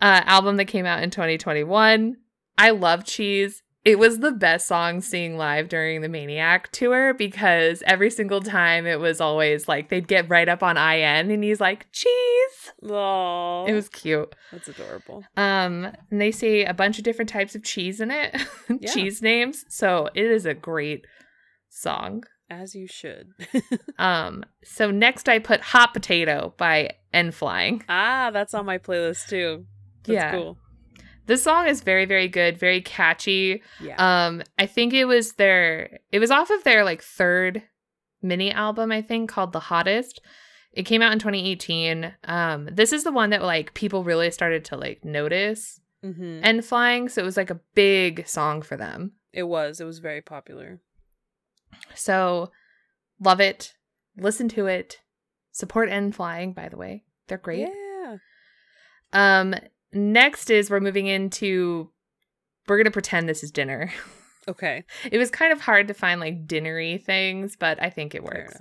album that came out in 2021. I love Cheese. It was the best song seeing live during the Maniac tour because every single time it was always like they'd get right up on IN and he's like, cheese. Aww. It was cute. That's adorable. And they say a bunch of different types of cheese in it, cheese names. So it is a great song. As you should. So next I put Hot Potato by N-Flying. Ah, that's on my playlist too. That's cool. This song is very, very good, very catchy. Yeah. I think it was off of their like third mini album, I think, called The Hottest. It came out in 2018. This is the one that like people really started to like notice N-Flying. So it was like a big song for them. It was very popular. So love it. Listen to it. Support N-Flying, by the way. They're great. Yeah. Next is we're going to pretend this is dinner. Okay. It was kind of hard to find like dinnery things, but I think it works.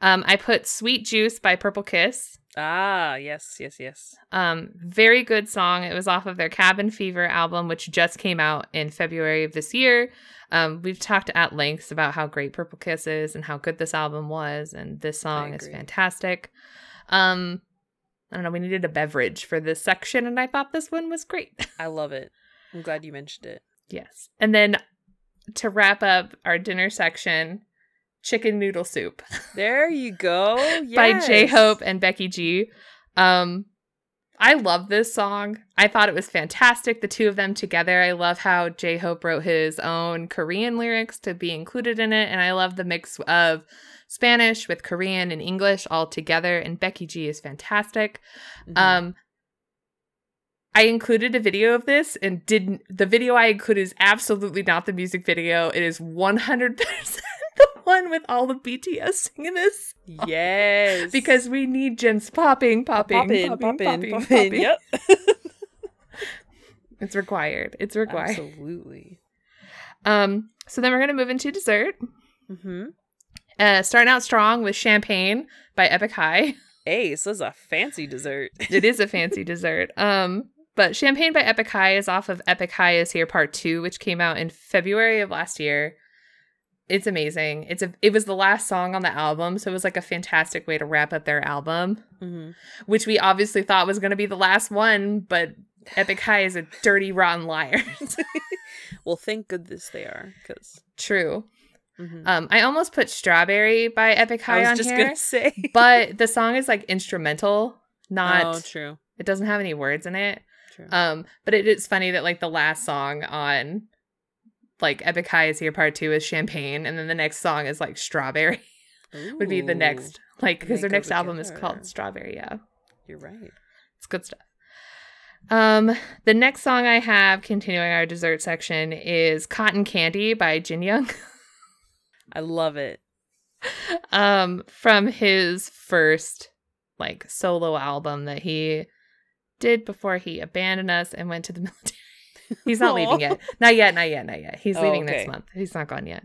I put Sweet Juice by Purple Kiss. Ah, yes, yes, yes. Very good song. It was off of their Cabin Fever album, which just came out in February of this year. We've talked at length about how great Purple Kiss is and how good this album was. And this song is fantastic. I don't know, we needed a beverage for this section, and I thought this one was great. I love it. I'm glad you mentioned it. Yes. And then to wrap up our dinner section, Chicken Noodle Soup. There you go. Yes. By J-Hope and Becky G. I love this song. I thought it was fantastic, the two of them together. I love how J-Hope wrote his own Korean lyrics to be included in it, and I love the mix of Spanish with Korean and English all together, and Becky G is fantastic. I included a video of this and didn't. The video I included is absolutely not the music video. It is 100% the one with all of BTS singing this. Yes. Because we need Jens popping. Yep. It's required. It's required. Absolutely. So then we're going to move into dessert. Starting out strong with Champagne by Epic High. Hey, so this is a fancy dessert. It is a fancy dessert. But Champagne by Epic High is off of Epic High Is Here Part 2, which came out in February of last year. It's amazing. It was the last song on the album, so it was like a fantastic way to wrap up their album, which we obviously thought was going to be the last one, but Epic High is a dirty, rotten liar. Well, thank goodness they are. True. Mm-hmm. I almost put Strawberry by Epic High on here. I was just going to say. But the song is like instrumental, not... Oh, true. It doesn't have any words in it. True. But it is funny that like the last song on like Epic High is Here Part 2 is Champagne, and then the next song is like Strawberry. Would be the next, like, because their next album is called Strawberry. Yeah, you're right. It's good stuff. The next song I have, continuing our dessert section, is Cotton Candy by Jin Young. I love it. From his first like solo album that he did before he abandoned us and went to the military. He's not leaving yet. Not yet. He's leaving next month. He's not gone yet.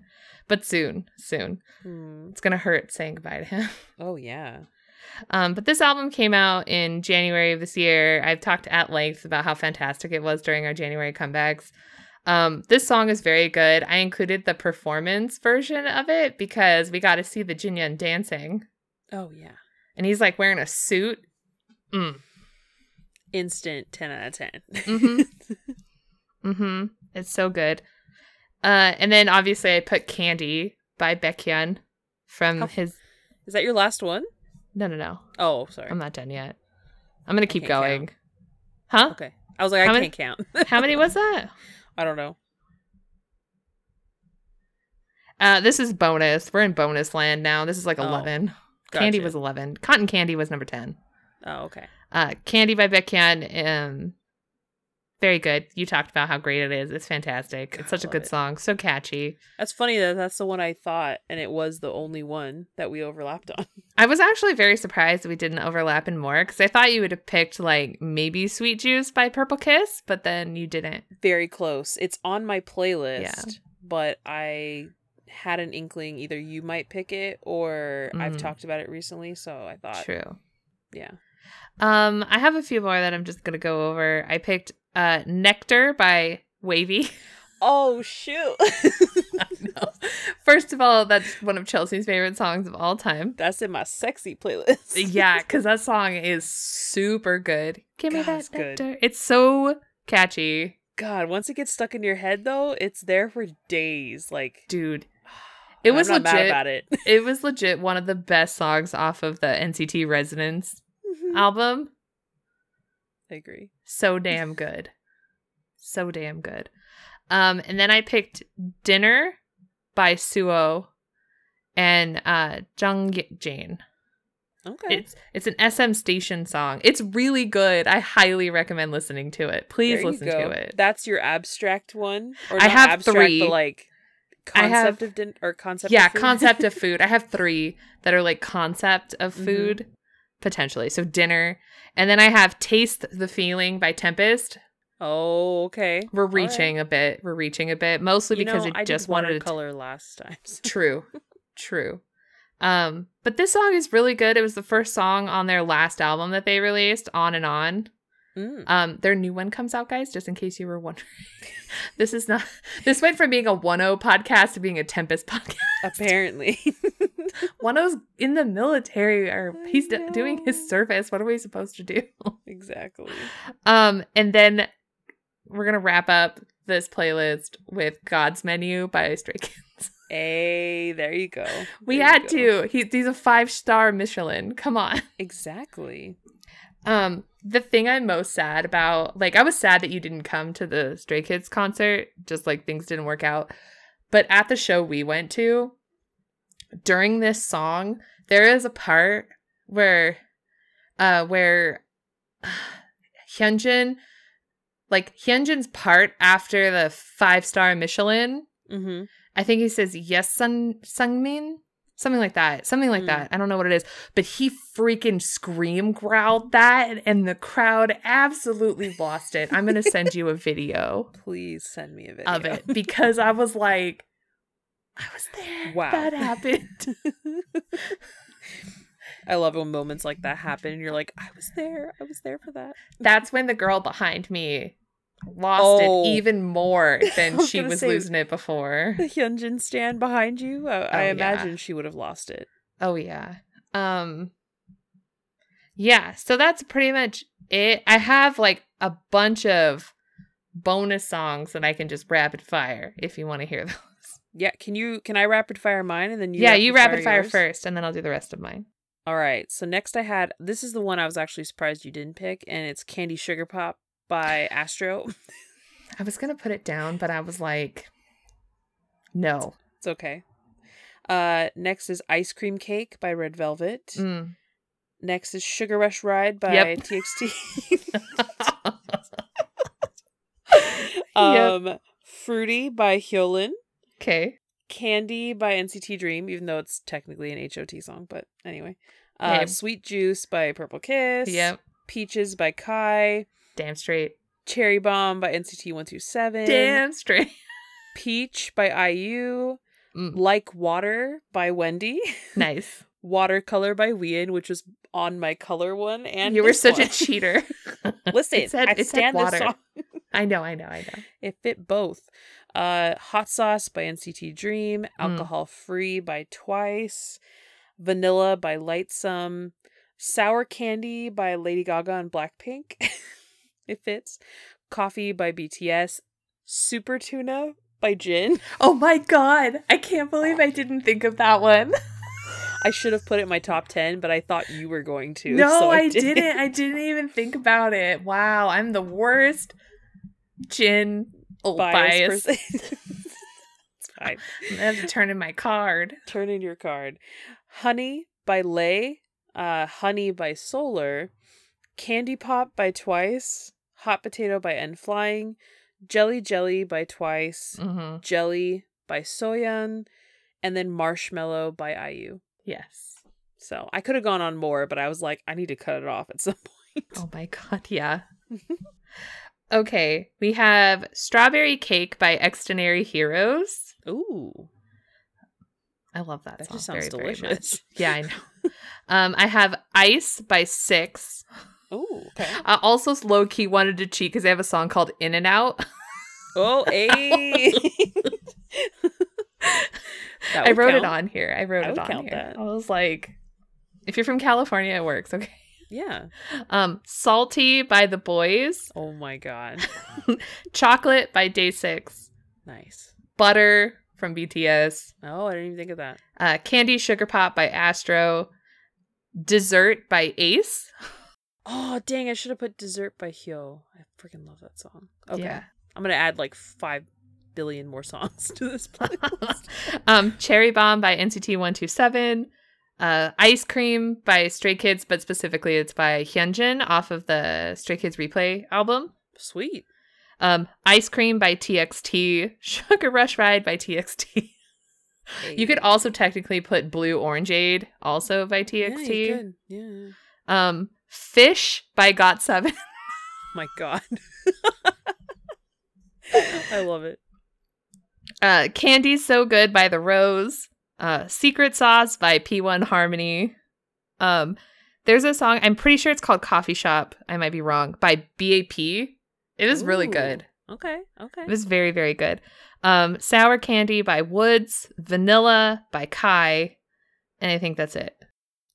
But soon. Mm. It's going to hurt saying goodbye to him. Oh, yeah. But this album came out in January of this year. I've talked at length about how fantastic it was during our January comebacks. This song is very good. I included the performance version of it because we got to see the Jinyoung dancing. Oh, yeah. And he's like wearing a suit. Mm. Instant 10 out of 10. Mm-hmm. Mm-hmm. It's so good. And then obviously I put Candy by Baekhyun from his... Is that your last one? No. Oh, sorry. I'm not done yet. I'm going to keep going. Count. Huh? Okay. I was like, I can't count. How many was that? I don't know. This is bonus. We're in bonus land now. This is like 11. Gotcha. Candy was 11. Cotton Candy was number 10. Oh, okay. Candy by Baekhyun. Very good. You talked about how great it is. It's fantastic. God, it's such a good song. So catchy. That's funny that that's the one I thought, and it was the only one that we overlapped on. I was actually very surprised that we didn't overlap in more, because I thought you would have picked, like, maybe Sweet Juice by Purple Kiss, but then you didn't. Very close. It's on my playlist, but I had an inkling either you might pick it or I've talked about it recently, so I thought. True. Yeah. I have a few more that I'm just going to go over. I picked... Nectar by Wavy. Oh, shoot. No. First of all, that's one of Chelsea's favorite songs of all time. That's in my sexy playlist. Yeah, because that song is super good. Give me that nectar. Good. It's so catchy. God, once it gets stuck in your head, though, it's there for days. Like, dude, it was legit. Mad about it. It was legit one of the best songs off of the NCT Resonance album. I agree. So damn good. And then I picked Dinner by Suo and Jung Jane. Okay. It's an SM Station song. It's really good. I highly recommend listening to it. Please listen to it. That's your abstract one? Or I have abstract, three. But like concept of dinner or concept of food? Yeah, concept of food. I have three that are like concept of food. Mm-hmm. Potentially. So Dinner. And then I have Taste the Feeling by Tempest. Oh, okay. We're reaching a bit. Mostly because I just wanted to color last time. So. True. But this song is really good. It was the first song on their last album that they released, On and On. Their new one comes out, guys, just in case you were wondering. This went from being a 1-0 podcast to being a Tempest podcast. Apparently. 1-0's in the military, or he's doing his service. What are we supposed to do? Exactly. And then we're gonna wrap up this playlist with God's Menu by Stray Kids. Hey, there you go. We had to. He's a 5-star Michelin. Come on. Exactly. The thing I'm most sad about, like, I was sad that you didn't come to the Stray Kids concert, just like things didn't work out. But at the show we went to, during this song, there is a part where Hyunjin, like Hyunjin's part after the 5-star Michelin, I think he says yes, Sungmin. Something like that. I don't know what it is. But he freaking scream growled that, and the crowd absolutely lost it. I'm going to send you a video. Please send me a video. Of it. Because I was like, I was there. Wow. That happened. I love when moments like that happen, and you're like, I was there. I was there for that. That's when the girl behind me lost it even more than she was losing it before. The Hyunjin stand behind you, I imagine she would have lost it. Oh, yeah. So that's pretty much it. I have like a bunch of bonus songs that I can just rapid fire if you want to hear those. Yeah, can I rapid fire mine and then you? Yeah, rapid you rapid fire yours? First, and then I'll do the rest of mine. All right. So next I had, this is the one I was actually surprised you didn't pick, and it's Candy Sugar Pop by Astro. I was gonna put it down, but I was like, no, it's okay. Next is Ice Cream Cake by Red Velvet. Mm. Next is Sugar Rush Ride by TXT. Fruity by Hyolyn. Okay. Candy by NCT Dream, even though it's technically an HOT song, but anyway. Sweet Juice by Purple Kiss. Yep. Peaches by Kai. Damn straight. Cherry Bomb by NCT 127. Damn straight. Peach by IU. Mm. Like Water by Wendy. Nice. Watercolor by Wien, which was on my color one. And you were such a cheater. Listen, I stand this song. I know. It fit both. Hot Sauce by NCT Dream. Alcohol Free by Twice. Vanilla by Lightsome. Sour Candy by Lady Gaga and Blackpink. It fits. Coffee by BTS. Super Tuna by Jin. Oh my god. I can't believe I didn't think of that one. I should have put it in my top 10, but I thought you were going to. No, so I didn't. I didn't even think about it. Wow. I'm the worst Jin bias. It's fine. I'm going to have to turn in my card. Turn in your card. Honey by Lay. Honey by Solar. Candy Pop by Twice. Hot Potato by N Flying. Jelly by Twice. Mm-hmm. Jelly by Soyeon. And then Marshmallow by IU. Yes. So I could have gone on more, but I was like, I need to cut it off at some point. Oh my god, yeah. Okay, we have Strawberry Cake by Extraordinary Heroes. Ooh. I love that. That song just sounds very, delicious. Very yeah, I know. I have Ice by Six. Ooh, okay. I also low-key wanted to cheat because they have a song called In and Out. Oh, hey. I wrote count. It on here. I was like, if you're from California, it works. Okay. Yeah. Salty by The Boys. Oh my god. Chocolate by Day6. Nice. Butter from BTS. Oh, I didn't even think of that. Candy Sugar Pop by Astro. Dessert by Ace. Oh, dang. I should have put Dessert by Hyo. I freaking love that song. Okay. Yeah. I'm going to add like 5 billion more songs to this playlist. Cherry Bomb by NCT 127, Ice Cream by Stray Kids, but specifically it's by Hyunjin off of the Stray Kids Replay album. Sweet. Ice Cream by TXT, Sugar Rush Ride by TXT. Hey. You could also technically put Blue Orangeade also by TXT. Yeah, you could. Yeah. Fish by GOT7. My god. I love it. Candy's So Good by The Rose. Secret Sauce by P1 Harmony. There's a song, I'm pretty sure it's called Coffee Shop, I might be wrong, by BAP. It is really good. Okay. It was very, very good. Sour Candy by Woods. Vanilla by Kai. And I think that's it.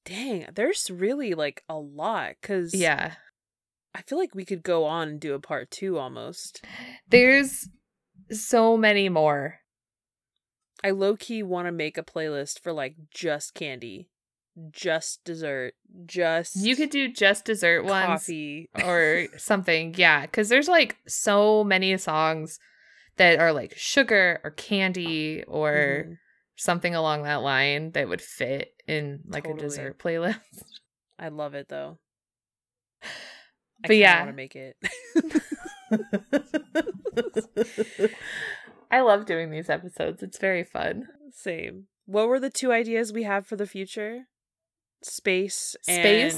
Dang, there's really like a lot. Because yeah, I feel like we could go on and do a part 2 almost. There's so many more. I low-key want to make a playlist for like just candy, just dessert, just you could do just dessert ones, coffee or something. Yeah, because there's like so many songs that are like sugar or candy or something along that line that would fit in like a dessert playlist. I love it though. But yeah, I want to make it. I love doing these episodes. It's very fun. Same. What were the 2 ideas we have for the future? Space and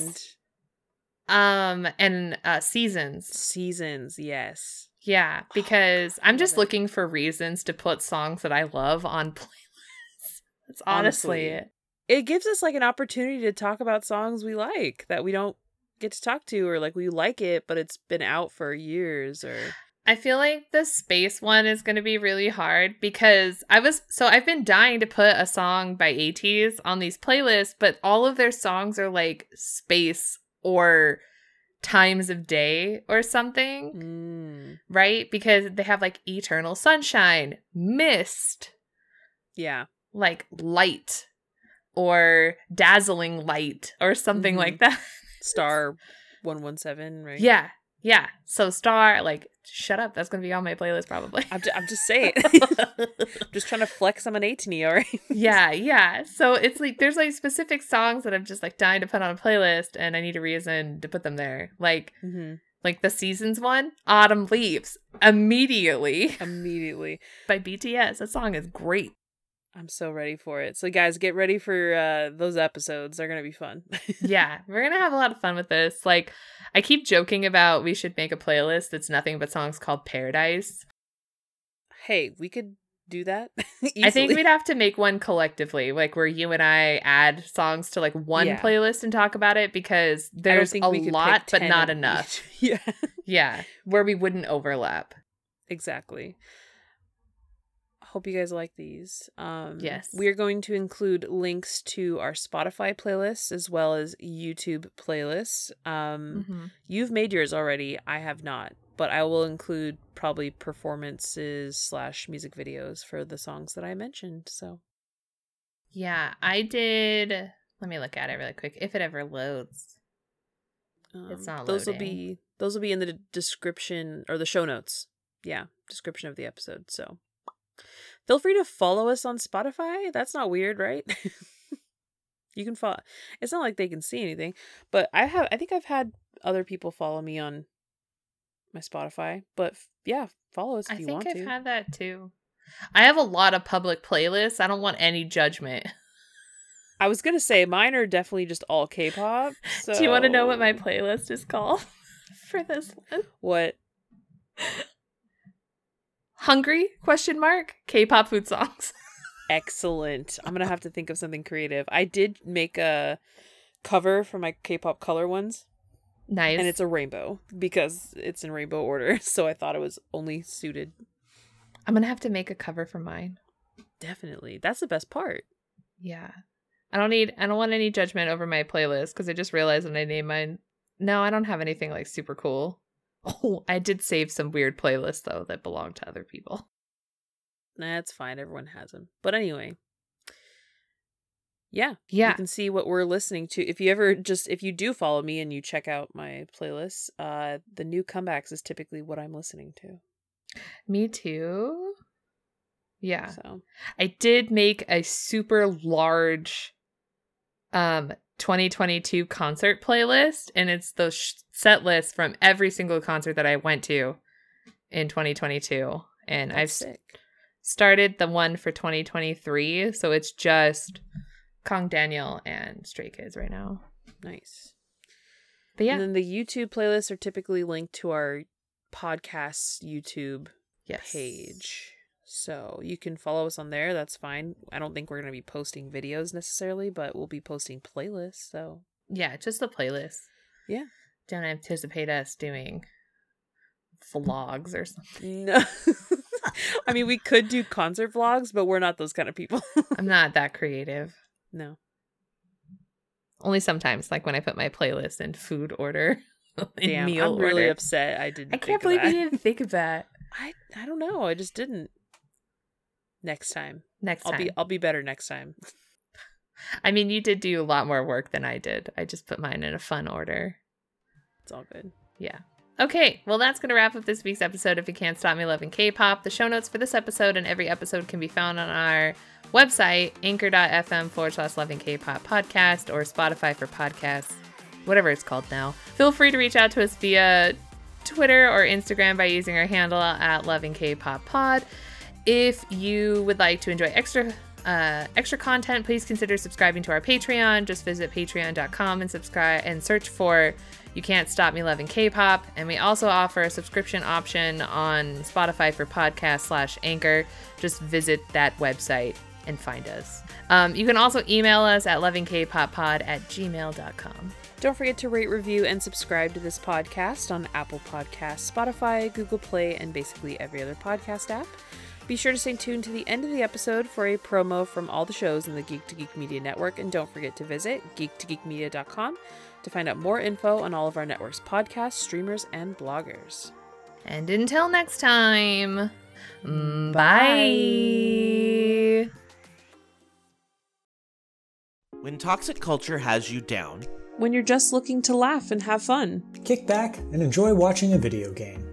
seasons. Seasons, yes. Yeah, because I'm just looking for reasons to put songs that I love on playlists. That's honestly it. It gives us like an opportunity to talk about songs we like that we don't get to talk to, or like we like it but it's been out for years. Or I feel like the space one is going to be really hard because I've been dying to put a song by ATEEZ on these playlists, but all of their songs are like space or times of day or something. Right, because they have like Eternal Sunshine, Mist, Yeah. Like light or dazzling light or something like that. Star 117, right? Yeah. Yeah. So star, like, shut up. That's going to be on my playlist probably. I'm just saying. I'm just trying to flex. I'm an 18-year, all right? Yeah. Yeah. So it's like, there's like specific songs that I'm just like dying to put on a playlist and I need a reason to put them there. Like, like the Seasons one, Autumn Leaves. Immediately. By BTS. That song is great. I'm so ready for it. So guys, get ready for those episodes. They're going to be fun. Yeah, we're going to have a lot of fun with this. Like, I keep joking about we should make a playlist that's nothing but songs called Paradise. Hey, we could do that easily. I think we'd have to make one collectively, like where you and I add songs to like one playlist and talk about it, because there's a lot, but not enough. Yeah. Yeah, where we wouldn't overlap. Exactly. Hope you guys like these. Yes. We are going to include links to our Spotify playlists as well as YouTube playlists. You've made yours already. I have not, but I will include probably performances / music videos for the songs that I mentioned. So. Yeah, I did. Let me look at it really quick. If it ever loads. It's not loading. Those will be in the description or the show notes. Yeah. Description of the episode. So. Feel free to follow us on Spotify. That's not weird, right? You can follow. It's not like they can see anything, but I think I've had other people follow me on my Spotify, but yeah, follow us if you want to. I think I've had that too. I have a lot of public playlists. I don't want any judgment. I was going to say mine are definitely just all K-pop. So... Do you want to know what my playlist is called for this one? What? Hungry? ? K-pop food songs. Excellent. I'm going to have to think of something creative. I did make a cover for my K-pop color ones. Nice. And it's a rainbow because it's in rainbow order. So I thought it was only suited. I'm going to have to make a cover for mine. Definitely. That's the best part. Yeah. I don't want any judgment over my playlist because I just realized when I named mine. No, I don't have anything like super cool. Oh, I did save some weird playlists, though, that belong to other people. That's fine. Everyone has them. But anyway. Yeah. You can see what we're listening to. If you do follow me and you check out my playlists, the new comebacks is typically what I'm listening to. Me too. Yeah. So. I did make a super large 2022 concert playlist, and it's the set list from every single concert that I went to in 2022, and I've started the one for 2023, so it's just Kong Daniel and Stray Kids right now. Nice. But yeah, and then the YouTube playlists are typically linked to our podcast's YouTube page, so you can follow us on there. That's fine. I don't think we're going to be posting videos necessarily, but we'll be posting playlists. So yeah, just the playlist. Yeah. Don't anticipate us doing vlogs or something. No. I mean, we could do concert vlogs, but we're not those kind of people. I'm not that creative. No. Only sometimes, like when I put my playlist in food order. Damn, I'm really upset. I can't believe you didn't think of that. I don't know. I just didn't. Next time. I'll be better next time. I mean, you did do a lot more work than I did. I just put mine in a fun order. It's all good. Yeah. Okay. Well, that's going to wrap up this week's episode of You Can't Stop Me Loving K-Pop. The show notes for this episode and every episode can be found on our website, anchor.fm/lovingkpoppodcast or Spotify for Podcasts, whatever it's called now. Feel free to reach out to us via Twitter or Instagram by using our handle @lovingkpoppod. If you would like to enjoy extra content, please consider subscribing to our Patreon. Just visit patreon.com and subscribe and search for You Can't Stop Me Loving K-Pop. And we also offer a subscription option on Spotify for Podcast /Anchor. Just visit that website and find us. You can also email us at lovingkpoppod@gmail.com. Don't forget to rate, review, and subscribe to this podcast on Apple Podcasts, Spotify, Google Play, and basically every other podcast app. Be sure to stay tuned to the end of the episode for a promo from all the shows in the Geek to Geek Media Network, and don't forget to visit geektogeekmedia.com to find out more info on all of our network's podcasts, streamers, and bloggers. And until next time, bye! When toxic culture has you down. When you're just looking to laugh and have fun. Kick back and enjoy watching a video game.